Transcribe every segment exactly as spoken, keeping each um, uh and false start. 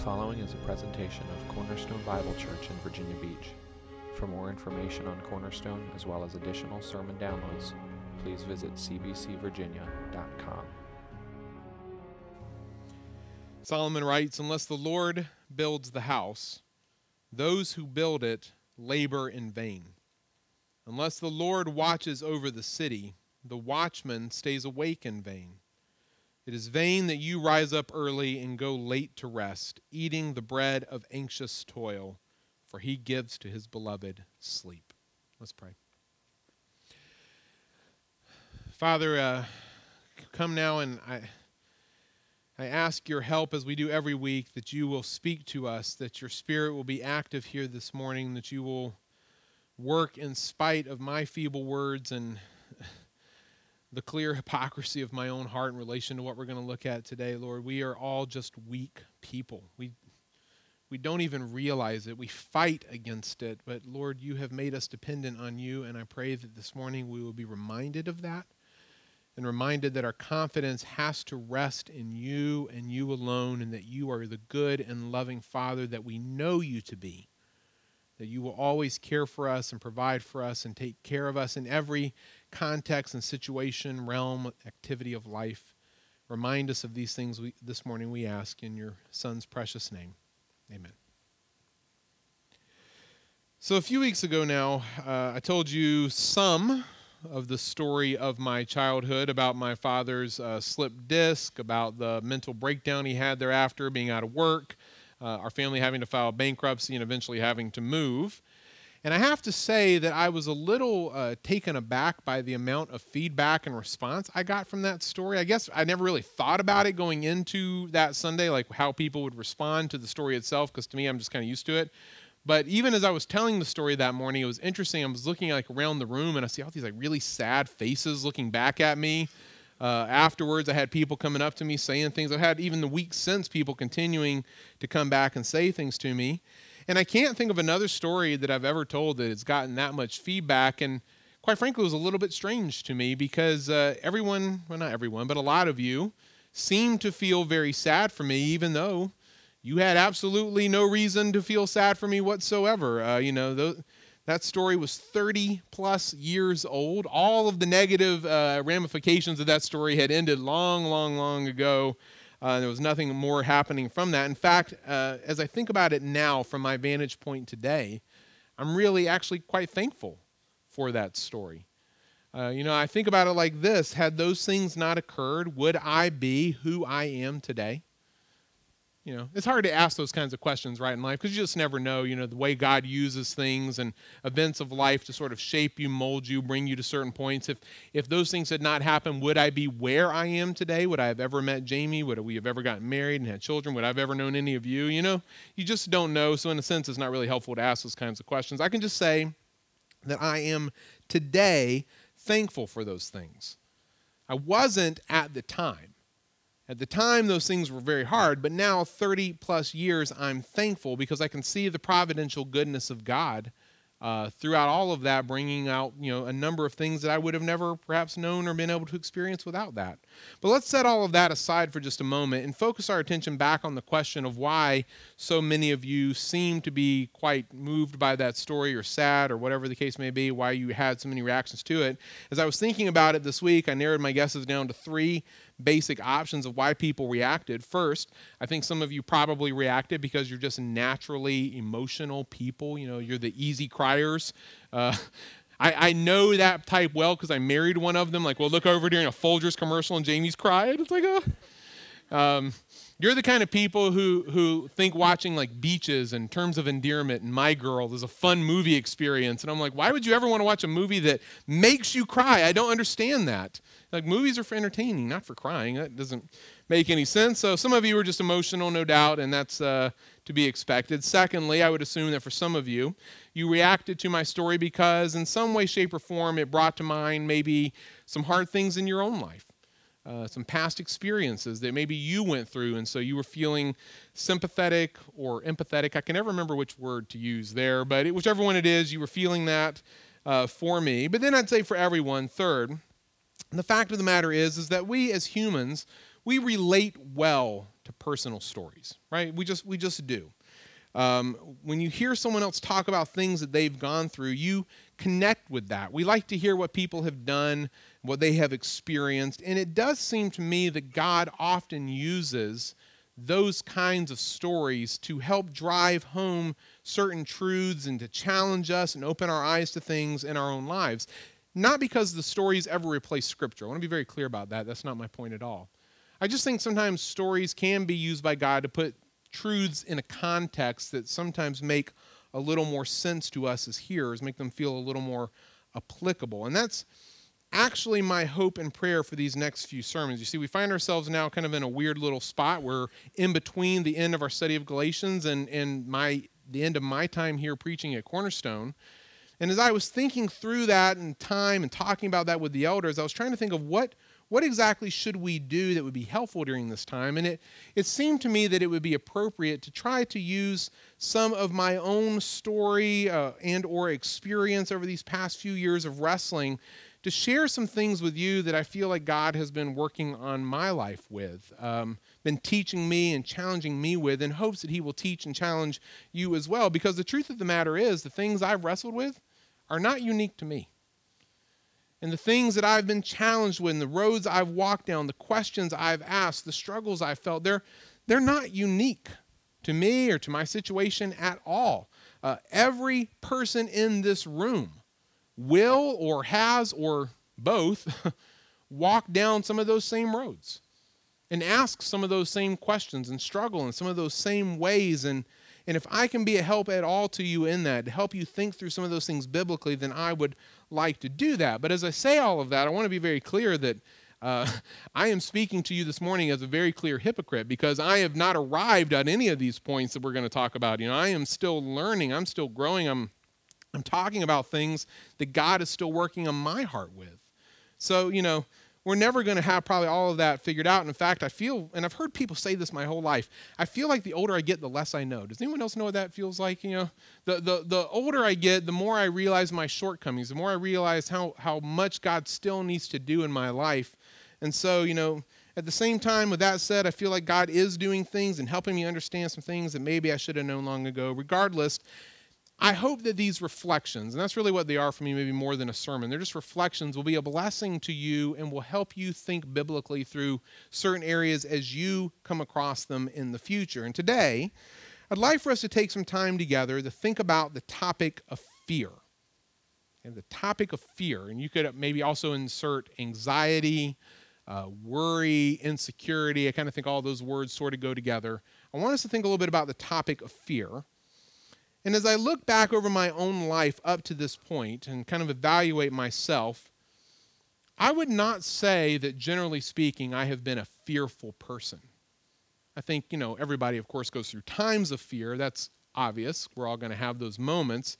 The following is a presentation of Cornerstone Bible Church in Virginia Beach. For more information on Cornerstone, as well as additional sermon downloads, please visit c b c virginia dot com. Solomon writes, "Unless the Lord builds the house, those who build it labor in vain. Unless the Lord watches over the city, the watchman stays awake in vain. It is vain that you rise up early and go late to rest, eating the bread of anxious toil, for he gives to his beloved sleep." Let's pray. Father, uh, come now, and I, I ask your help as we do every week, that you will speak to us, that your Spirit will be active here this morning, that you will work in spite of my feeble words and the clear hypocrisy of my own heart in relation to what we're going to look at today. Lord, we are all just weak people. We we don't even realize it. We fight against it. But Lord, you have made us dependent on you, and I pray that this morning we will be reminded of that and reminded that our confidence has to rest in you and you alone, and that you are the good and loving Father that we know you to be, that you will always care for us and provide for us and take care of us in every context and situation, realm, activity of life. Remind us of these things we, this morning, we ask in your Son's precious name. Amen. So a few weeks ago now, uh, I told you some of the story of my childhood, about my father's uh, slipped disc, about the mental breakdown he had thereafter, being out of work, uh, our family having to file bankruptcy, and eventually having to move. And I have to say that I was a little uh, taken aback by the amount of feedback and response I got from that story. I guess I never really thought about it going into that Sunday, like how people would respond to the story itself, because to me, I'm just kind of used to it. But even as I was telling the story that morning, it was interesting. I was looking like around the room, and I see all these like really sad faces looking back at me. Uh, afterwards, I had people coming up to me saying things. I've had even the week since people continuing to come back and say things to me. And I can't think of another story that I've ever told that has gotten that much feedback. And quite frankly, it was a little bit strange to me because uh, everyone, well, not everyone, but a lot of you seemed to feel very sad for me, even though you had absolutely no reason to feel sad for me whatsoever. Uh, you know, th- that story was thirty plus years old. All of the negative uh, ramifications of that story had ended long, long, long ago. Uh, there was nothing more happening from that. In fact, uh, as I think about it now from my vantage point today, I'm really actually quite thankful for that story. Uh, you know, I think about it like this. Had those things not occurred, would I be who I am today? You know, it's hard to ask those kinds of questions right in life because you just never know, you know, the way God uses things and events of life to sort of shape you, mold you, bring you to certain points. If if those things had not happened, would I be where I am today? Would I have ever met Jamie? Would we have ever gotten married and had children? Would I have ever known any of you? You know, you just don't know. So in a sense, it's not really helpful to ask those kinds of questions. I can just say that I am today thankful for those things. I wasn't at the time. At the time, those things were very hard, but now thirty plus years, I'm thankful because I can see the providential goodness of God uh, throughout all of that, bringing out, you know, a number of things that I would have never perhaps known or been able to experience without that. But let's set all of that aside for just a moment and focus our attention back on the question of why so many of you seem to be quite moved by that story or sad or whatever the case may be, why you had so many reactions to it. As I was thinking about it this week, I narrowed my guesses down to three basic options of why people reacted. First, I think some of you probably reacted because you're just naturally emotional people. You know, you're the easy criers. Uh, I, I know that type well because I married one of them. Like, we'll look over during a Folgers commercial and Jamie's cried. It's like, oh. Um, you're the kind of people who who think watching like Beaches and Terms of Endearment and My Girl is a fun movie experience. And I'm like, why would you ever want to watch a movie that makes you cry? I don't understand that. Like, movies are for entertaining, not for crying. That doesn't make any sense. So some of you were just emotional, no doubt, and that's uh, to be expected. Secondly, I would assume that for some of you, you reacted to my story because in some way, shape, or form, it brought to mind maybe some hard things in your own life. Uh, some past experiences that maybe you went through, and so you were feeling sympathetic or empathetic. I can never remember which word to use there, but it, whichever one it is, you were feeling that uh, for me. But then I'd say for everyone, third, the fact of the matter is, is that we as humans, we relate well to personal stories, right? We just we just do. Um, when you hear someone else talk about things that they've gone through, you connect with that. We like to hear what people have done, what they have experienced, and it does seem to me that God often uses those kinds of stories to help drive home certain truths and to challenge us and open our eyes to things in our own lives. Not because the stories ever replace Scripture. I want to be very clear about that. That's not my point at all. I just think sometimes stories can be used by God to put truths in a context that sometimes make a little more sense to us as hearers, make them feel a little more applicable. And that's actually my hope and prayer for these next few sermons. You see, we find ourselves now kind of in a weird little spot. We're in between the end of our study of Galatians and, and my the end of my time here preaching at Cornerstone. And as I was thinking through that and time and talking about that with the elders, I was trying to think of what what exactly should we do that would be helpful during this time. And it, it seemed to me that it would be appropriate to try to use some of my own story uh, and or experience over these past few years of wrestling to share some things with you that I feel like God has been working on my life with, um, been teaching me and challenging me with, in hopes that he will teach and challenge you as well. Because the truth of the matter is, the things I've wrestled with are not unique to me. And the things that I've been challenged with, and the roads I've walked down, the questions I've asked, the struggles I've felt, they're, they're not unique to me or to my situation at all. Uh, every person in this room will or has or both walk down some of those same roads and ask some of those same questions and struggle in some of those same ways. And, and if I can be a help at all to you in that, to help you think through some of those things biblically, then I would like to do that. But as I say all of that, I want to be very clear that uh, I am speaking to you this morning as a very clear hypocrite, because I have not arrived at any of these points that we're going to talk about. You know, I am still learning. I'm still growing. I'm I'm talking about things that God is still working on my heart with. So, you know, we're never going to have probably all of that figured out. And in fact, I feel, and I've heard people say this my whole life, I feel like the older I get, the less I know. Does anyone else know what that feels like? You know, the the, the older I get, the more I realize my shortcomings, the more I realize how, how much God still needs to do in my life. And so, you know, at the same time, with that said, I feel like God is doing things and helping me understand some things that maybe I should have known long ago. Regardless, I hope that these reflections, and that's really what they are for me, maybe more than a sermon, they're just reflections, will be a blessing to you and will help you think biblically through certain areas as you come across them in the future. And today, I'd like for us to take some time together to think about the topic of fear. And the topic of fear, and you could maybe also insert anxiety, uh, worry, insecurity. I kind of think all those words sort of go together. I want us to think a little bit about the topic of fear. And as I look back over my own life up to this point and kind of evaluate myself, I would not say that, generally speaking, I have been a fearful person. I think, you know, everybody, of course, goes through times of fear. That's obvious. We're all going to have those moments.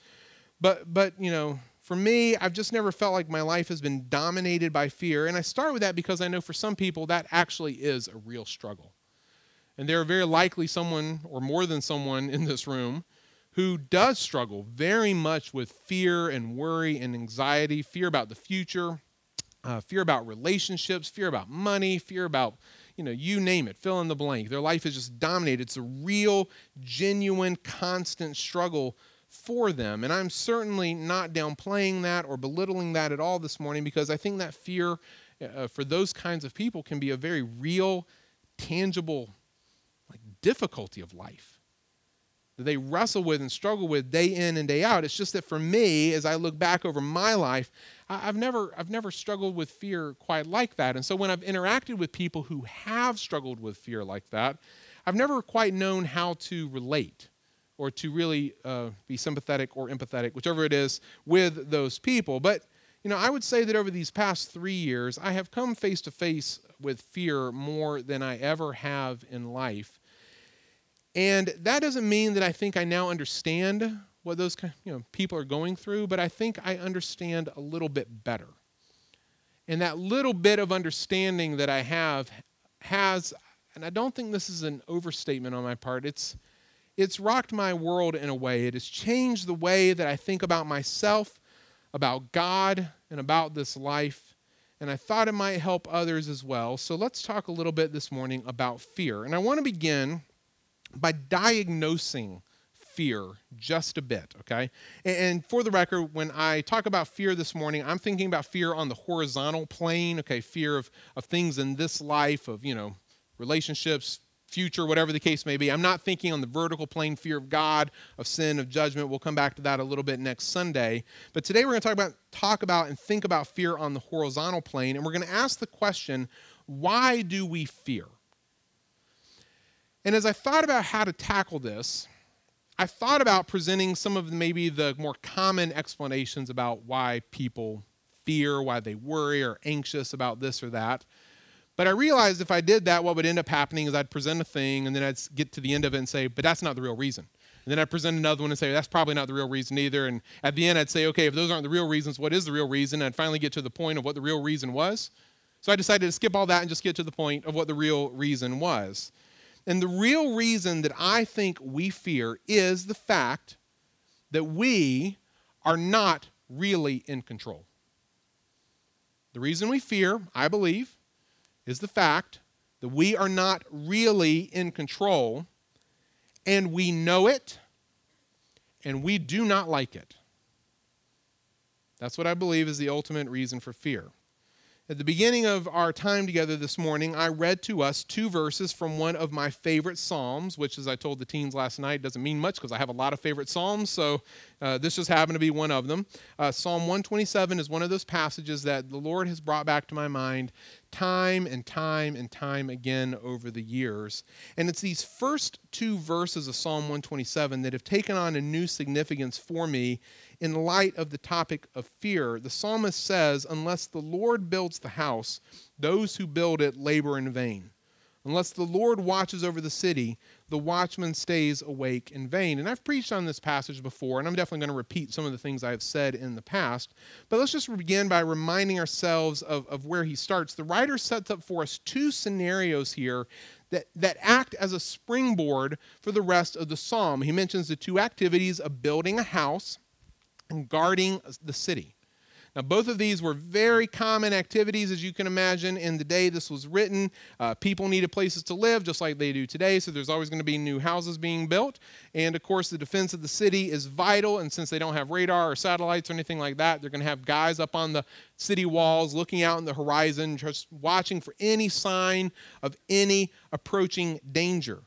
But, but you know, for me, I've just never felt like my life has been dominated by fear. And I start with that because I know for some people that actually is a real struggle. And there are very likely someone or more than someone in this room who does struggle very much with fear and worry and anxiety, fear about the future, uh, fear about relationships, fear about money, fear about, you know, you name it, fill in the blank. Their life is just dominated. It's a real, genuine, constant struggle for them. And I'm certainly not downplaying that or belittling that at all this morning, because I think that fear uh, for those kinds of people can be a very real, tangible, like, difficulty of life that they wrestle with and struggle with day in and day out. It's just that for me, as I look back over my life, I've never, I've never struggled with fear quite like that. And so when I've interacted with people who have struggled with fear like that, I've never quite known how to relate or to really uh, be sympathetic or empathetic, whichever it is, with those people. But, you know, I would say that over these past three years, I have come face to face with fear more than I ever have in life. And that doesn't mean that I think I now understand what those, you know, people are going through, but I think I understand a little bit better. And that little bit of understanding that I have has, and I don't think this is an overstatement on my part, it's, it's rocked my world in a way. It has changed the way that I think about myself, about God, and about this life. and I thought it might help others as well. So let's talk a little bit this morning about fear. And I want to begin by diagnosing fear just a bit, okay? And for the record, when I talk about fear this morning, I'm thinking about fear on the horizontal plane, okay, fear of, of things in this life, of, you know, relationships, future, whatever the case may be. I'm not thinking on the vertical plane, fear of God, of sin, of judgment. We'll come back to that a little bit next Sunday. But today we're going to talk about, talk about and think about fear on the horizontal plane, and we're going to ask the question, why do we fear? And as I thought about how to tackle this, I thought about presenting some of maybe the more common explanations about why people fear, why they worry or anxious about this or that. But I realized if I did that, what would end up happening is I'd present a thing, and then I'd get to the end of it and say, but that's not the real reason. And then I'd present another one and say, that's probably not the real reason either. And at the end, I'd say, okay, if those aren't the real reasons, what is the real reason? And I'd finally get to the point of what the real reason was. So I decided to skip all that and just get to the point of what the real reason was. And the real reason that I think we fear is the fact that we are not really in control. The reason we fear, I believe, is the fact that we are not really in control, and we know it, and we do not like it. That's what I believe is the ultimate reason for fear. At the beginning of our time together this morning, I read to us two verses from one of my favorite Psalms, which, as I told the teens last night, doesn't mean much because I have a lot of favorite Psalms, so uh, this just happened to be one of them. Uh, Psalm one twenty-seven is one of those passages that the Lord has brought back to my mind time and time and time again over the years. And it's these first two verses of Psalm one twenty-seven that have taken on a new significance for me in light of the topic of fear. The psalmist says, unless the Lord builds the house, those who build it labor in vain. Unless the Lord watches over the city, the watchman stays awake in vain. And I've preached on this passage before, and I'm definitely going to repeat some of the things I've said in the past. But let's just begin by reminding ourselves of, of where he starts. The writer sets up for us two scenarios here that, that act as a springboard for the rest of the psalm. He mentions the two activities of building a house and guarding the city. Now, both of these were very common activities, as you can imagine, in the day this was written. Uh, people needed places to live, just like they do today, so there's always going to be new houses being built. And, of course, the defense of the city is vital, and since they don't have radar or satellites or anything like that, they're going to have guys up on the city walls looking out on the horizon, just watching for any sign of any approaching danger.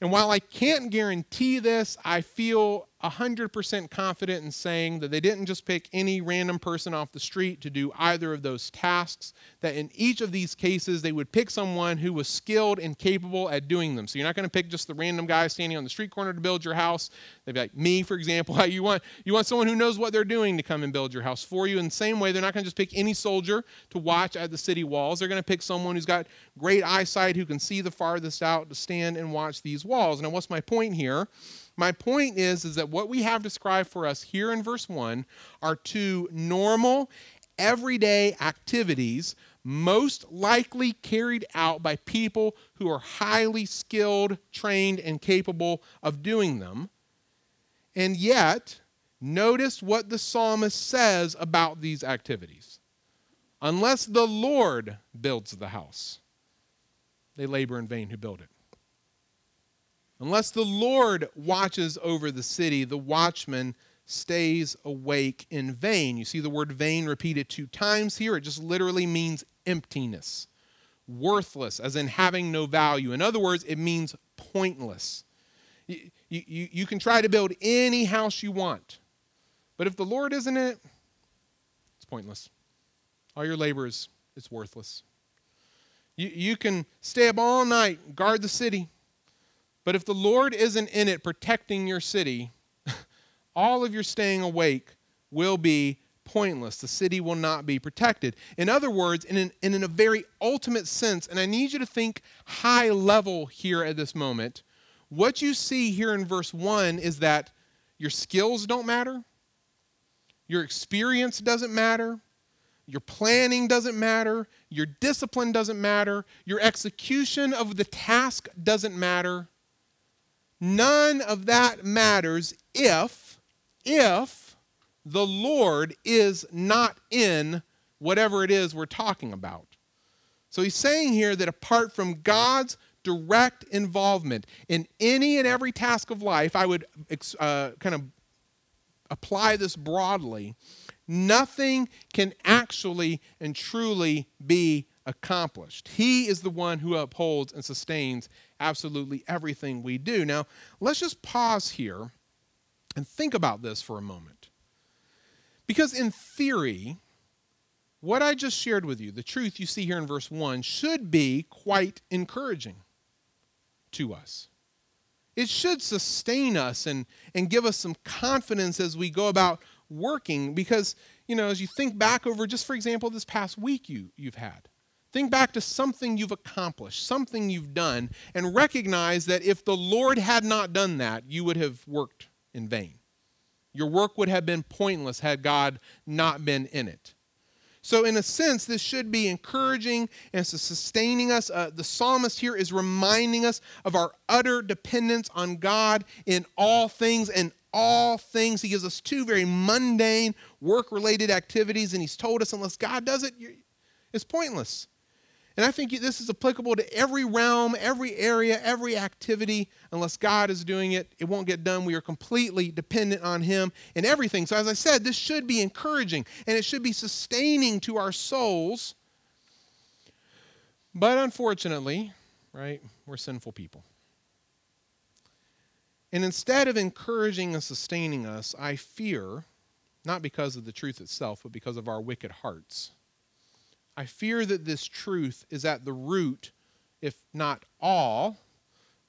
And while I can't guarantee this, I feel one hundred percent confident in saying that they didn't just pick any random person off the street to do either of those tasks, that in each of these cases, they would pick someone who was skilled and capable at doing them. So you're not going to pick just the random guy standing on the street corner to build your house. They'd be like me, for example. You want, you want someone who knows what they're doing to come and build your house for you. In the same way, they're not going to just pick any soldier to watch at the city walls. They're going to pick someone who's got great eyesight, who can see the farthest out to stand and watch these walls. Now, what's my point here? My point is, is that what we have described for us here in verse one are two normal, everyday activities most likely carried out by people who are highly skilled, trained, and capable of doing them. And yet, notice what the psalmist says about these activities. Unless the Lord builds the house, they labor in vain who build it. Unless the Lord watches over the city, the watchman stays awake in vain. You see the word vain repeated two times here. It just literally means emptiness, worthless, as in having no value. In other words, it means pointless. You, you, you can try to build any house you want, but if the Lord isn't in it, it's pointless. All your labor is it's worthless. You, you can stay up all night, guard the city, but if the Lord isn't in it protecting your city, all of your staying awake will be pointless. The city will not be protected. In other words, in, an, in a very ultimate sense, and I need you to think high level here at this moment, what you see here in verse one is that your skills don't matter, your experience doesn't matter, your planning doesn't matter, your discipline doesn't matter, your execution of the task doesn't matter. None of that matters if, if the Lord is not in whatever it is we're talking about. So he's saying here that apart from God's direct involvement in any and every task of life, I would uh, kind of apply this broadly, nothing can actually and truly be accomplished. He is the one who upholds and sustains absolutely everything we do. Now, let's just pause here and think about this for a moment. Because in theory, what I just shared with you, the truth you see here in verse one, should be quite encouraging to us. It should sustain us and, and give us some confidence as we go about working. Because, you know, as you think back over just, for example, this past week you, you've had, think back to something you've accomplished, something you've done, and recognize that if the Lord had not done that, you would have worked in vain. Your work would have been pointless had God not been in it. So in a sense, this should be encouraging and sustaining us. Uh, the psalmist here is reminding us of our utter dependence on God in all things and all things. He gives us two very mundane work-related activities, and he's told us unless God does it, it's pointless. And I think this is applicable to every realm, every area, every activity. Unless God is doing it, it won't get done. We are completely dependent on him in everything. So as I said, this should be encouraging, and it should be sustaining to our souls. But unfortunately, right, we're sinful people. And instead of encouraging and sustaining us, I fear, not because of the truth itself, but because of our wicked hearts, I fear that this truth is at the root, if not all,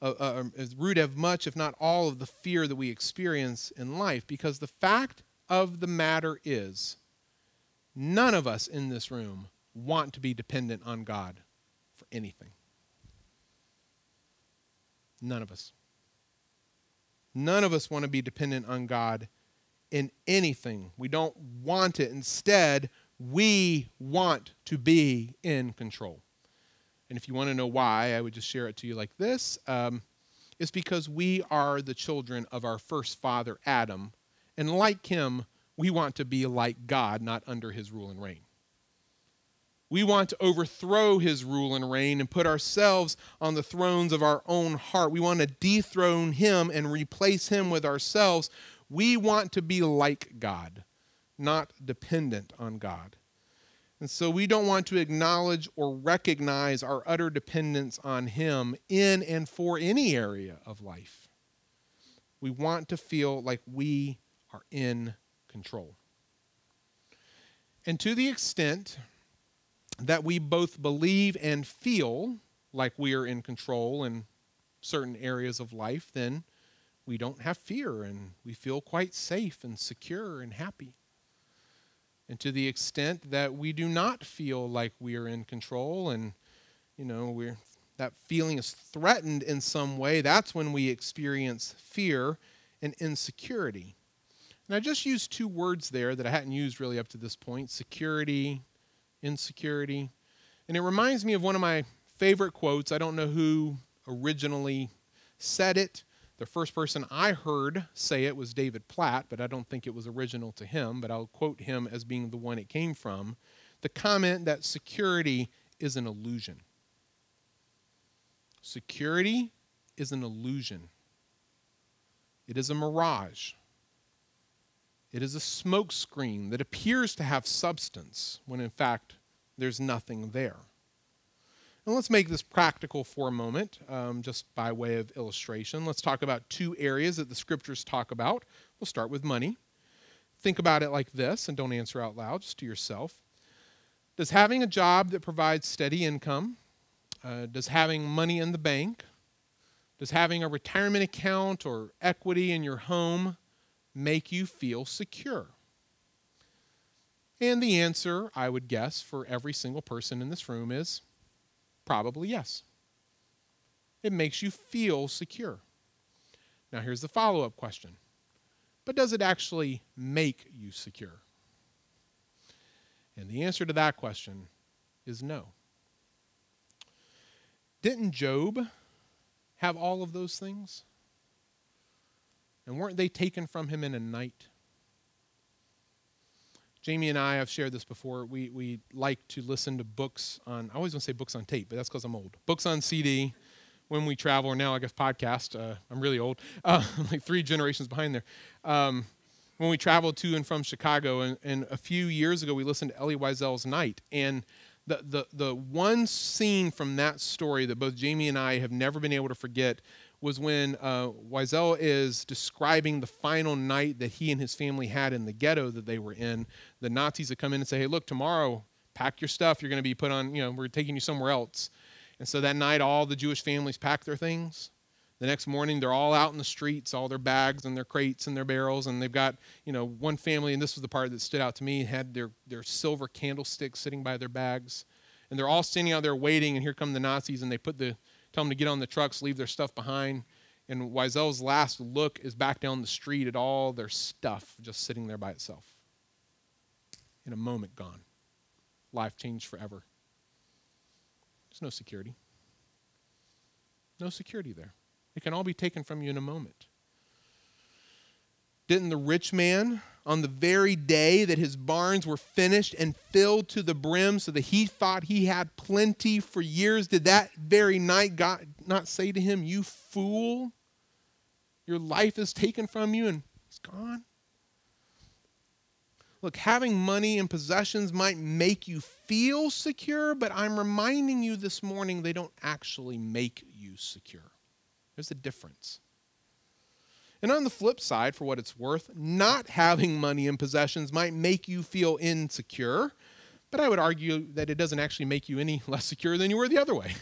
uh, uh, root of much, if not all, of the fear that we experience in life. Because the fact of the matter is, none of us in this room want to be dependent on God for anything. None of us. None of us want to be dependent on God in anything. We don't want it. Instead, we want to be in control. And if you want to know why, I would just share it to you like this. Um, it's because we are the children of our first father, Adam. And like him, we want to be like God, not under his rule and reign. We want to overthrow his rule and reign and put ourselves on the thrones of our own heart. We want to dethrone him and replace him with ourselves. We want to be like God, not dependent on God. And so we don't want to acknowledge or recognize our utter dependence on him in and for any area of life. We want to feel like we are in control. And to the extent that we both believe and feel like we are in control in certain areas of life, then we don't have fear and we feel quite safe and secure and happy. And to the extent that we do not feel like we are in control and, you know, we're, that feeling is threatened in some way, that's when we experience fear and insecurity. And I just used two words there that I hadn't used really up to this point, security, insecurity. And it reminds me of one of my favorite quotes. I don't know who originally said it. The first person I heard say it was David Platt, but I don't think it was original to him, but I'll quote him as being the one it came from. The comment that security is an illusion. Security is an illusion. It is a mirage. It is a smokescreen that appears to have substance when in fact there's nothing there. And let's make this practical for a moment, um, just by way of illustration. Let's talk about two areas that the scriptures talk about. We'll start with money. Think about it like this, and don't answer out loud, just to yourself. Does having a job that provides steady income, uh, does having money in the bank, does having a retirement account or equity in your home make you feel secure? And the answer, I would guess, for every single person in this room is probably yes. It makes you feel secure. Now here's the follow-up question. But does it actually make you secure? And the answer to that question is no. Didn't Job have all of those things? And weren't they taken from him in a night? Jamie and I, I've shared this before, we we like to listen to books on, I always want to say books on tape, but that's because I'm old. Books on C D when we travel, or now I guess podcast. Uh, I'm really old. Uh, I'm like three generations behind there. Um, when we traveled to and from Chicago, and, and a few years ago, we listened to Elie Wiesel's Night. And the, the, the one scene from that story that both Jamie and I have never been able to forget was when uh, Wiesel is describing the final night that he and his family had in the ghetto that they were in. The Nazis would come in and say, hey, look, tomorrow, pack your stuff. You're going to be put on, you know, we're taking you somewhere else. And so that night, all the Jewish families pack their things. The next morning, they're all out in the streets, all their bags and their crates and their barrels. And they've got, you know, one family, and this was the part that stood out to me, had their, their silver candlesticks sitting by their bags. And they're all standing out there waiting, and here come the Nazis, and they put the tell them to get on the trucks, leave their stuff behind. And Wiesel's last look is back down the street at all their stuff just sitting there by itself. In a moment, gone. Life changed forever. There's no security. No security there. It can all be taken from you in a moment. Didn't the rich man, on the very day that his barns were finished and filled to the brim so that he thought he had plenty for years, did that very night God not say to him, you fool, your life is taken from you and it's gone? Look, having money and possessions might make you feel secure, but I'm reminding you this morning they don't actually make you secure. There's a difference. And on the flip side, for what it's worth, not having money and possessions might make you feel insecure, but I would argue that it doesn't actually make you any less secure than you were the other way,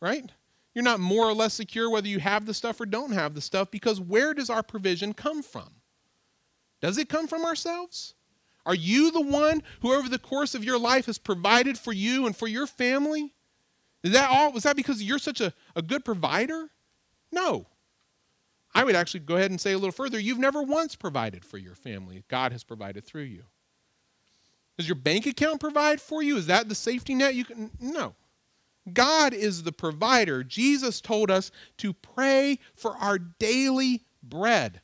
right? You're not more or less secure whether you have the stuff or don't have the stuff, because where does our provision come from? Does it come from ourselves? Are you the one who over the course of your life has provided for you and for your family? Is that all? Was that because you're such a, a good provider? No. I would actually go ahead and say a little further, you've never once provided for your family. God has provided through you. Does your bank account provide for you? Is that the safety net? You can No. God is the provider. Jesus told us to pray for our daily bread.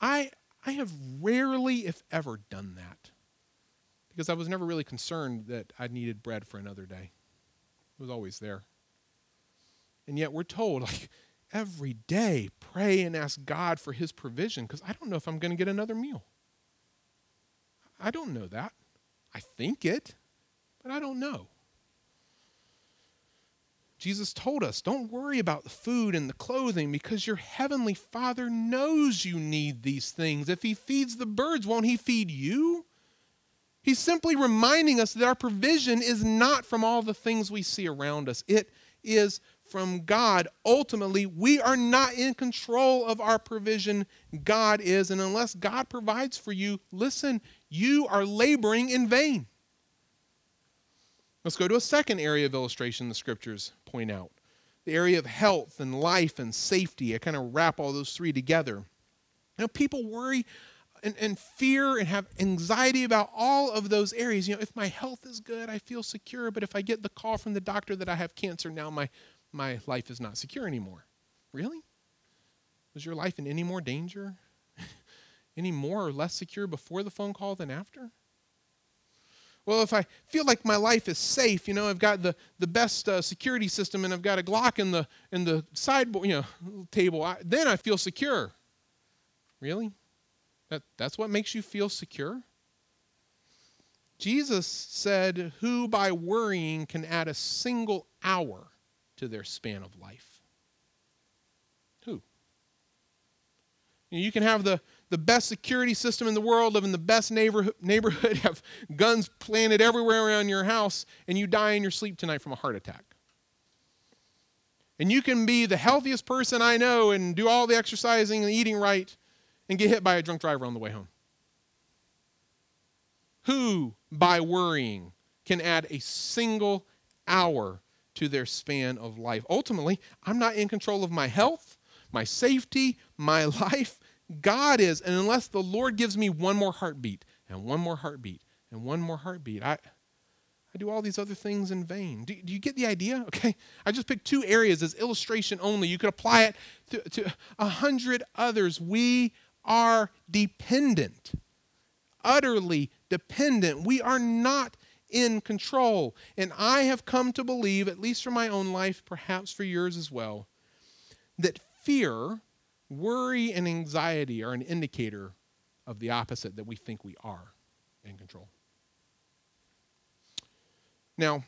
I, I have rarely, if ever, done that because I was never really concerned that I needed bread for another day. It was always there. And yet we're told, like, every day, pray and ask God for his provision because I don't know if I'm going to get another meal. I don't know that. I think it, but I don't know. Jesus told us, don't worry about the food and the clothing because your heavenly Father knows you need these things. If he feeds the birds, won't he feed you? He's simply reminding us that our provision is not from all the things we see around us. It is from God. Ultimately, we are not in control of our provision. God is, and unless God provides for you, listen, you are laboring in vain. Let's go to a second area of illustration the scriptures point out, the area of health and life and safety. I kind of wrap all those three together. You know, people worry and, and fear and have anxiety about all of those areas. You know, if my health is good, I feel secure, but if I get the call from the doctor that I have cancer, now my My life is not secure anymore. Really? Was your life in any more danger? Any more or less secure before the phone call than after? Well, if I feel like my life is safe, you know, I've got the, the best uh, security system and I've got a Glock in the in the sideboard, you know, table, I, then I feel secure. Really? That that's what makes you feel secure? Jesus said, "Who by worrying can add a single hour to their span of life?" Who? You can have the, the best security system in the world, live in the best neighborhood, neighborhood, have guns planted everywhere around your house, and you die in your sleep tonight from a heart attack. And you can be the healthiest person I know and do all the exercising and eating right and get hit by a drunk driver on the way home. Who, by worrying, can add a single hour to their span of life? Ultimately, I'm not in control of my health, my safety, my life. God is. And unless the Lord gives me one more heartbeat and one more heartbeat and one more heartbeat, I I do all these other things in vain. Do, do you get the idea? Okay. I just picked two areas as illustration only. You could apply it to, to a hundred others. We are dependent utterly dependent. We are not in control. And I have come to believe, at least for my own life, perhaps for yours as well, that fear, worry, and anxiety are an indicator of the opposite, that we think we are in control. Now,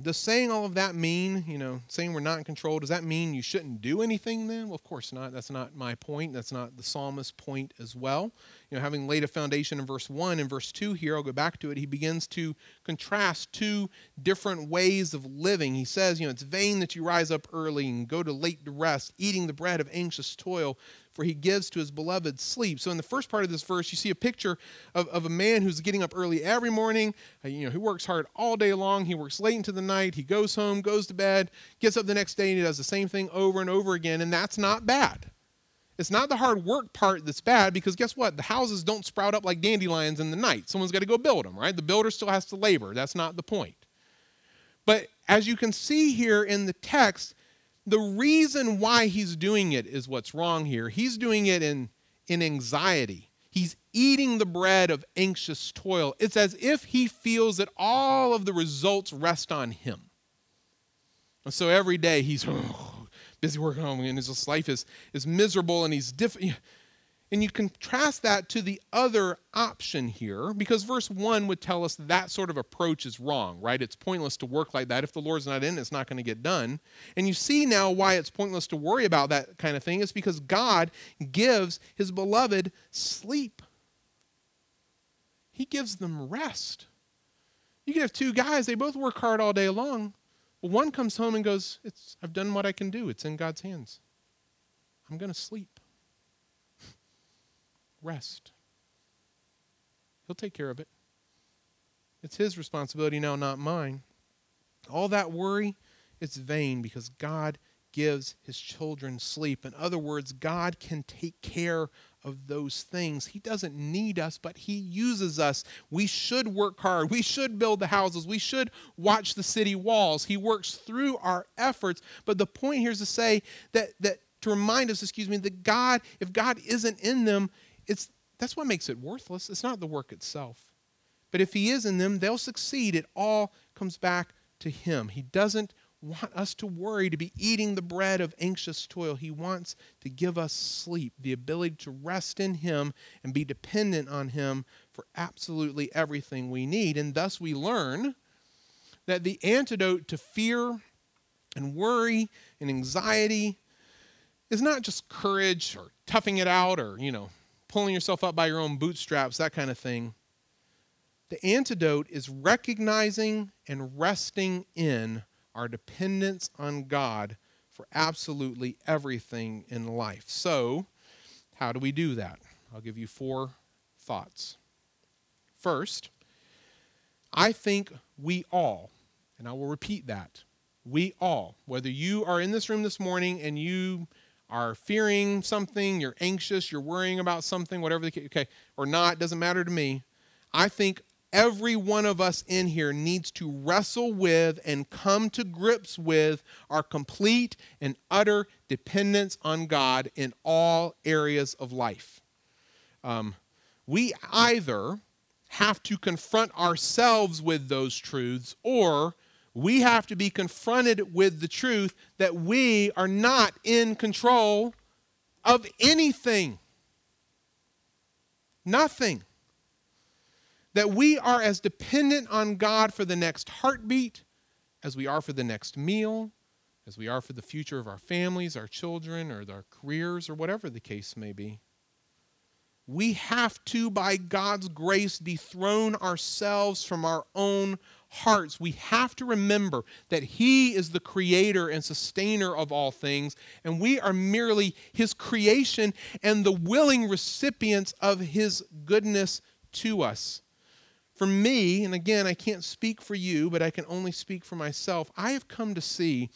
does saying all of that mean, you know, saying we're not in control, does that mean you shouldn't do anything then? Well, of course not. That's not my point. That's not the psalmist's point as well. You know, having laid a foundation in verse one and verse two here, I'll go back to it. He begins to contrast two different ways of living. He says, you know, it's vain that you rise up early and go to late to rest, eating the bread of anxious toil, for he gives to his beloved sleep. So in the first part of this verse, you see a picture of, of a man who's getting up early every morning. You know, he works hard all day long. He works late into the night. He goes home, goes to bed, gets up the next day, and he does the same thing over and over again, and that's not bad. It's not the hard work part that's bad, because guess what? The houses don't sprout up like dandelions in the night. Someone's got to go build them, right? The builder still has to labor. That's not the point. But as you can see here in the text, the reason why he's doing it is what's wrong here. He's doing it in, in anxiety. He's eating the bread of anxious toil. It's as if he feels that all of the results rest on him. And so every day he's oh, busy working home, and his life is, is miserable, and he's different. And you contrast that to the other option here, because verse one would tell us that sort of approach is wrong, right? It's pointless to work like that. If the Lord's not in, it's not going to get done. And you see now why it's pointless to worry about that kind of thing. It's because God gives his beloved sleep. He gives them rest. You can have two guys, they both work hard all day long. One comes home and goes, it's, I've done what I can do. It's in God's hands. I'm going to sleep. Rest. He'll take care of it. It's his responsibility now, not mine. All that worry, it's vain, because God gives his children sleep. In other words, God can take care of those things. He doesn't need us, but he uses us. We should work hard. We should build the houses. We should watch the city walls. He works through our efforts. But the point here is to say that, that to remind us, excuse me, that God, if God isn't in them, It's, that's what makes it worthless. It's not the work itself. But if he is in them, they'll succeed. It all comes back to him. He doesn't want us to worry, to be eating the bread of anxious toil. He wants to give us sleep, the ability to rest in him and be dependent on him for absolutely everything we need. And thus we learn that the antidote to fear and worry and anxiety is not just courage or toughing it out or, you know, pulling yourself up by your own bootstraps, that kind of thing. The antidote is recognizing and resting in our dependence on God for absolutely everything in life. So, how do we do that? I'll give you four thoughts. First, I think we all, and I will repeat that, we all, whether you are in this room this morning and you are fearing something, you're anxious, you're worrying about something, whatever the case, okay, or not, doesn't matter to me. I think every one of us in here needs to wrestle with and come to grips with our complete and utter dependence on God in all areas of life. Um, we either have to confront ourselves with those truths, or we have to be confronted with the truth that we are not in control of anything. Nothing. That we are as dependent on God for the next heartbeat as we are for the next meal, as we are for the future of our families, our children, or our careers, or whatever the case may be. We have to, by God's grace, dethrone ourselves from our own hearts. We have to remember that he is the creator and sustainer of all things, and we are merely his creation and the willing recipients of his goodness to us. For me, and again, I can't speak for you, but I can only speak for myself, I have come to see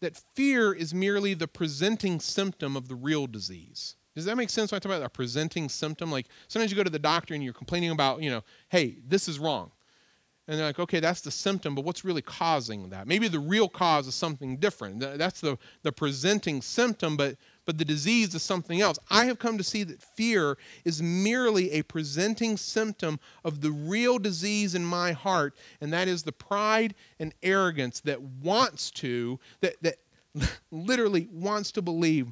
that fear is merely the presenting symptom of the real disease. Does that make sense when I talk about a presenting symptom? Like sometimes you go to the doctor and you're complaining about, you know, hey, this is wrong. And they're like, okay, that's the symptom, but what's really causing that? Maybe the real cause is something different. That's the, the presenting symptom, but, but the disease is something else. I have come to see that fear is merely a presenting symptom of the real disease in my heart, and that is the pride and arrogance that wants to, that, that literally wants to believe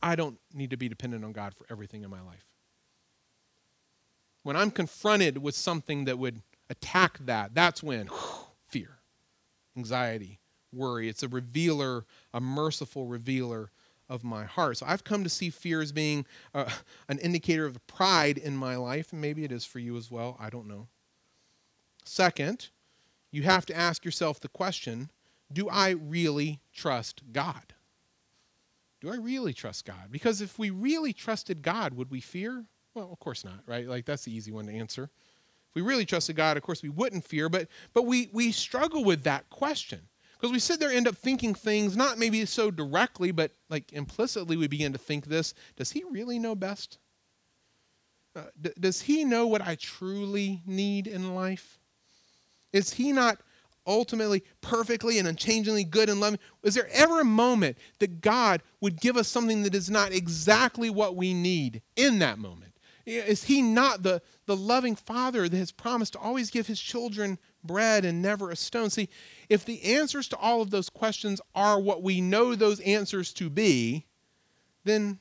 I don't need to be dependent on God for everything in my life. When I'm confronted with something that would attack that, that's when fear, anxiety, worry. It's a revealer, a merciful revealer of my heart. So I've come to see fear as being uh, an indicator of pride in my life, and maybe it is for you as well. I don't know. Second, you have to ask yourself the question, do I really trust God? Do I really trust God? Because if we really trusted God, would we fear? Well, of course not, right? Like, that's the easy one to answer. If we really trusted God, of course we wouldn't fear, but but we we struggle with that question. Because we sit there and end up thinking things, not maybe so directly, but like implicitly we begin to think this, does he really know best? Uh, d- does he know what I truly need in life? Is he not ultimately perfectly and unchangingly good and loving? Is there ever a moment that God would give us something that is not exactly what we need in that moment? Is he not the, the loving Father that has promised to always give his children bread and never a stone? See, if the answers to all of those questions are what we know those answers to be, then,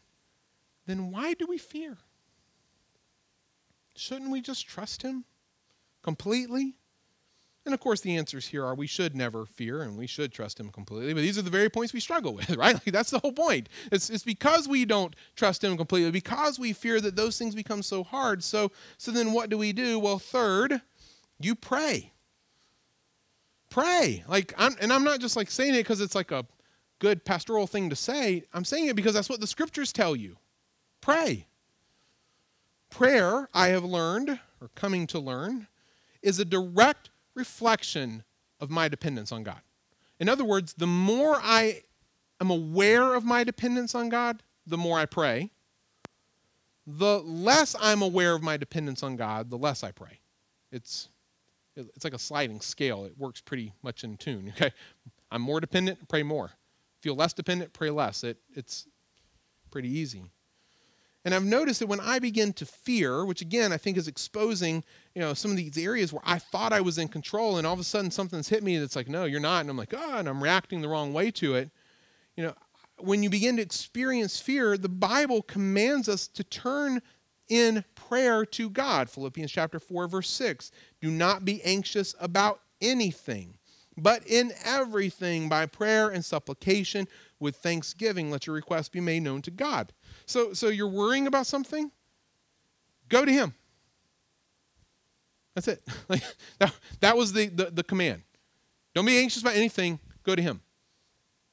then why do we fear? Shouldn't we just trust him completely? And of course the answers here are we should never fear and we should trust him completely, but these are the very points we struggle with, right? Like, that's the whole point. It's, it's because we don't trust him completely, because we fear, that those things become so hard. So, so then what do we do? Well, third, you pray. Pray. Like, I'm, and I'm not just like saying it because it's like a good pastoral thing to say. I'm saying it because that's what the scriptures tell you. Pray. Prayer, I have learned, or coming to learn, is a direct reflection of my dependence on God. In other words, the more I am aware of my dependence on God, the more I pray. The less I'm aware of my dependence on God, the less I pray. It's It's like a sliding scale. It works pretty much in tune, okay? I'm more dependent, pray more. Feel less dependent, pray less. It, it's pretty easy. And I've noticed that when I begin to fear, which again, I think is exposing, you know, some of these areas where I thought I was in control, and all of a sudden something's hit me that's like, no, you're not. And I'm like, oh, and I'm reacting the wrong way to it. You know, when you begin to experience fear, the Bible commands us to turn in prayer to God. Philippians chapter four, verse six, do not be anxious about anything, but in everything by prayer and supplication with thanksgiving, let your requests be made known to God. So, so you're worrying about something? Go to him. That's it. Like, that, that was the, the, the command. Don't be anxious about anything. Go to him.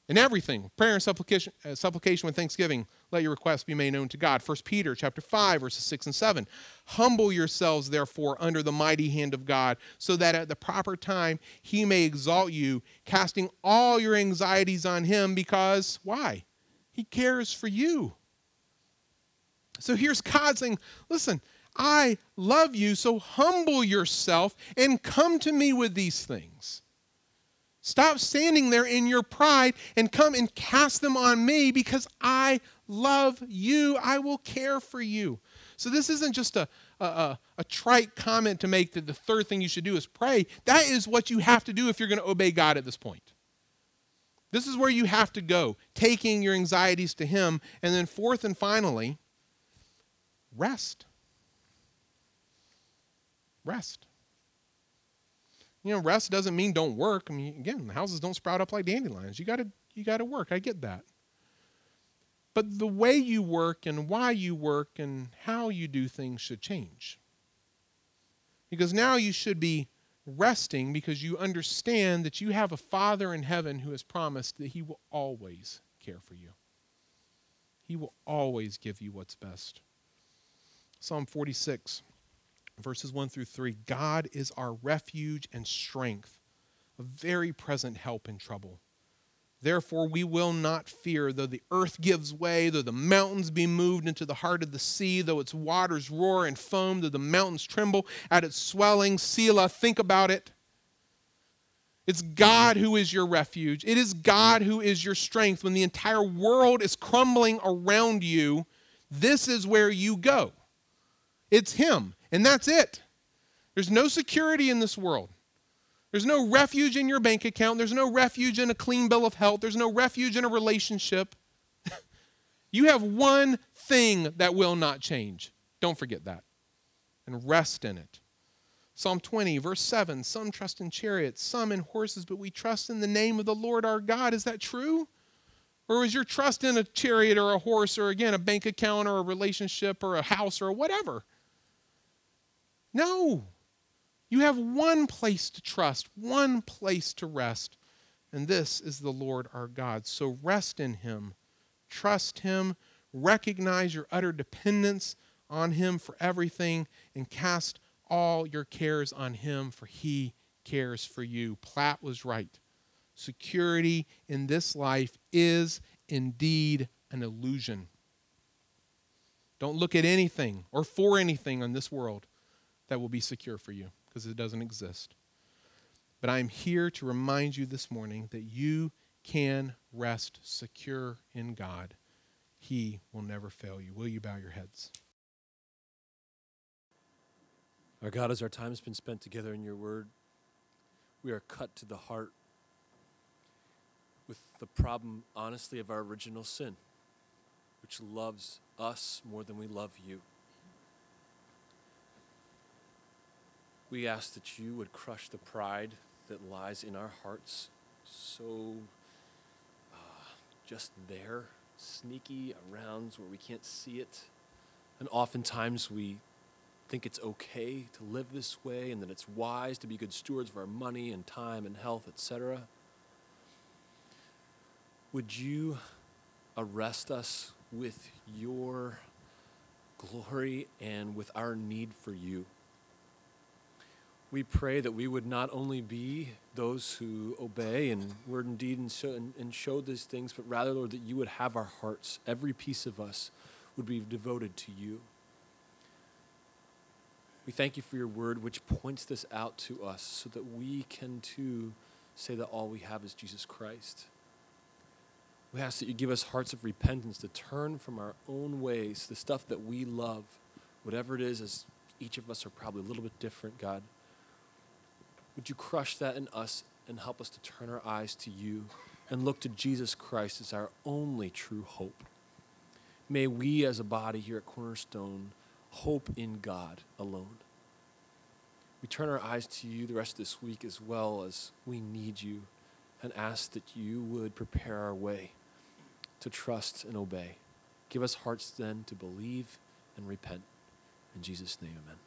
In everything, prayer and supplication, uh, supplication with thanksgiving, let your requests be made known to God. First Peter chapter five, verses six and seven. Humble yourselves, therefore, under the mighty hand of God, so that at the proper time he may exalt you, casting all your anxieties on him, because, why? He cares for you. So here's God saying, listen, I love you, so humble yourself and come to me with these things. Stop standing there in your pride and come and cast them on me, because I love you. I will care for you. So this isn't just a, a, a, a trite comment to make that the third thing you should do is pray. That is what you have to do if you're going to obey God at this point. This is where you have to go, taking your anxieties to him. And then fourth and finally, rest. Rest. You know, rest doesn't mean don't work. I mean, again, houses don't sprout up like dandelions. You gotta, you gotta work. I get that. But the way you work and why you work and how you do things should change. Because now you should be resting, because you understand that you have a Father in heaven who has promised that he will always care for you. He will always give you what's best. Psalm forty-six. Verses one through three, God is our refuge and strength, a very present help in trouble. Therefore, we will not fear, though the earth gives way, though the mountains be moved into the heart of the sea, though its waters roar and foam, though the mountains tremble at its swelling. Selah, think about it. It's God who is your refuge. It is God who is your strength. When the entire world is crumbling around you, this is where you go. It's Him, and that's it. There's no security in this world. There's no refuge in your bank account. There's no refuge in a clean bill of health. There's no refuge in a relationship. You have one thing that will not change. Don't forget that. And rest in it. Psalm twenty, verse seven, some trust in chariots, some in horses, but we trust in the name of the Lord our God. Is that true? Or is your trust in a chariot or a horse or, again, a bank account or a relationship or a house or whatever? No. You have one place to trust, one place to rest, and this is the Lord our God. So rest in Him. Trust Him. Recognize your utter dependence on Him for everything, and cast all your cares on Him, for He cares for you. Platt was right. Security in this life is indeed an illusion. Don't look at anything or for anything in this world that will be secure for you, because it doesn't exist. But I am here to remind you this morning that you can rest secure in God. He will never fail you. Will you bow your heads? Our God, as our time has been spent together in your word, we are cut to the heart with the problem, honestly, of our original sin, which loves us more than we love you. We ask that you would crush the pride that lies in our hearts, so uh, just there, sneaky around where we can't see it. And oftentimes we think it's okay to live this way and that it's wise to be good stewards of our money and time and health, et cetera. Would you arrest us with your glory and with our need for you? We pray that we would not only be those who obey in word and deed and show, and, and show these things, but rather, Lord, that you would have our hearts, every piece of us would be devoted to you. We thank you for your word, which points this out to us so that we can, too, say that all we have is Jesus Christ. We ask that you give us hearts of repentance to turn from our own ways, the stuff that we love, whatever it is, as each of us are probably a little bit different, God. Would you crush that in us and help us to turn our eyes to you and look to Jesus Christ as our only true hope? May we as a body here at Cornerstone hope in God alone. We turn our eyes to you the rest of this week as well, as we need you, and ask that you would prepare our way to trust and obey. Give us hearts then to believe and repent. In Jesus' name, amen.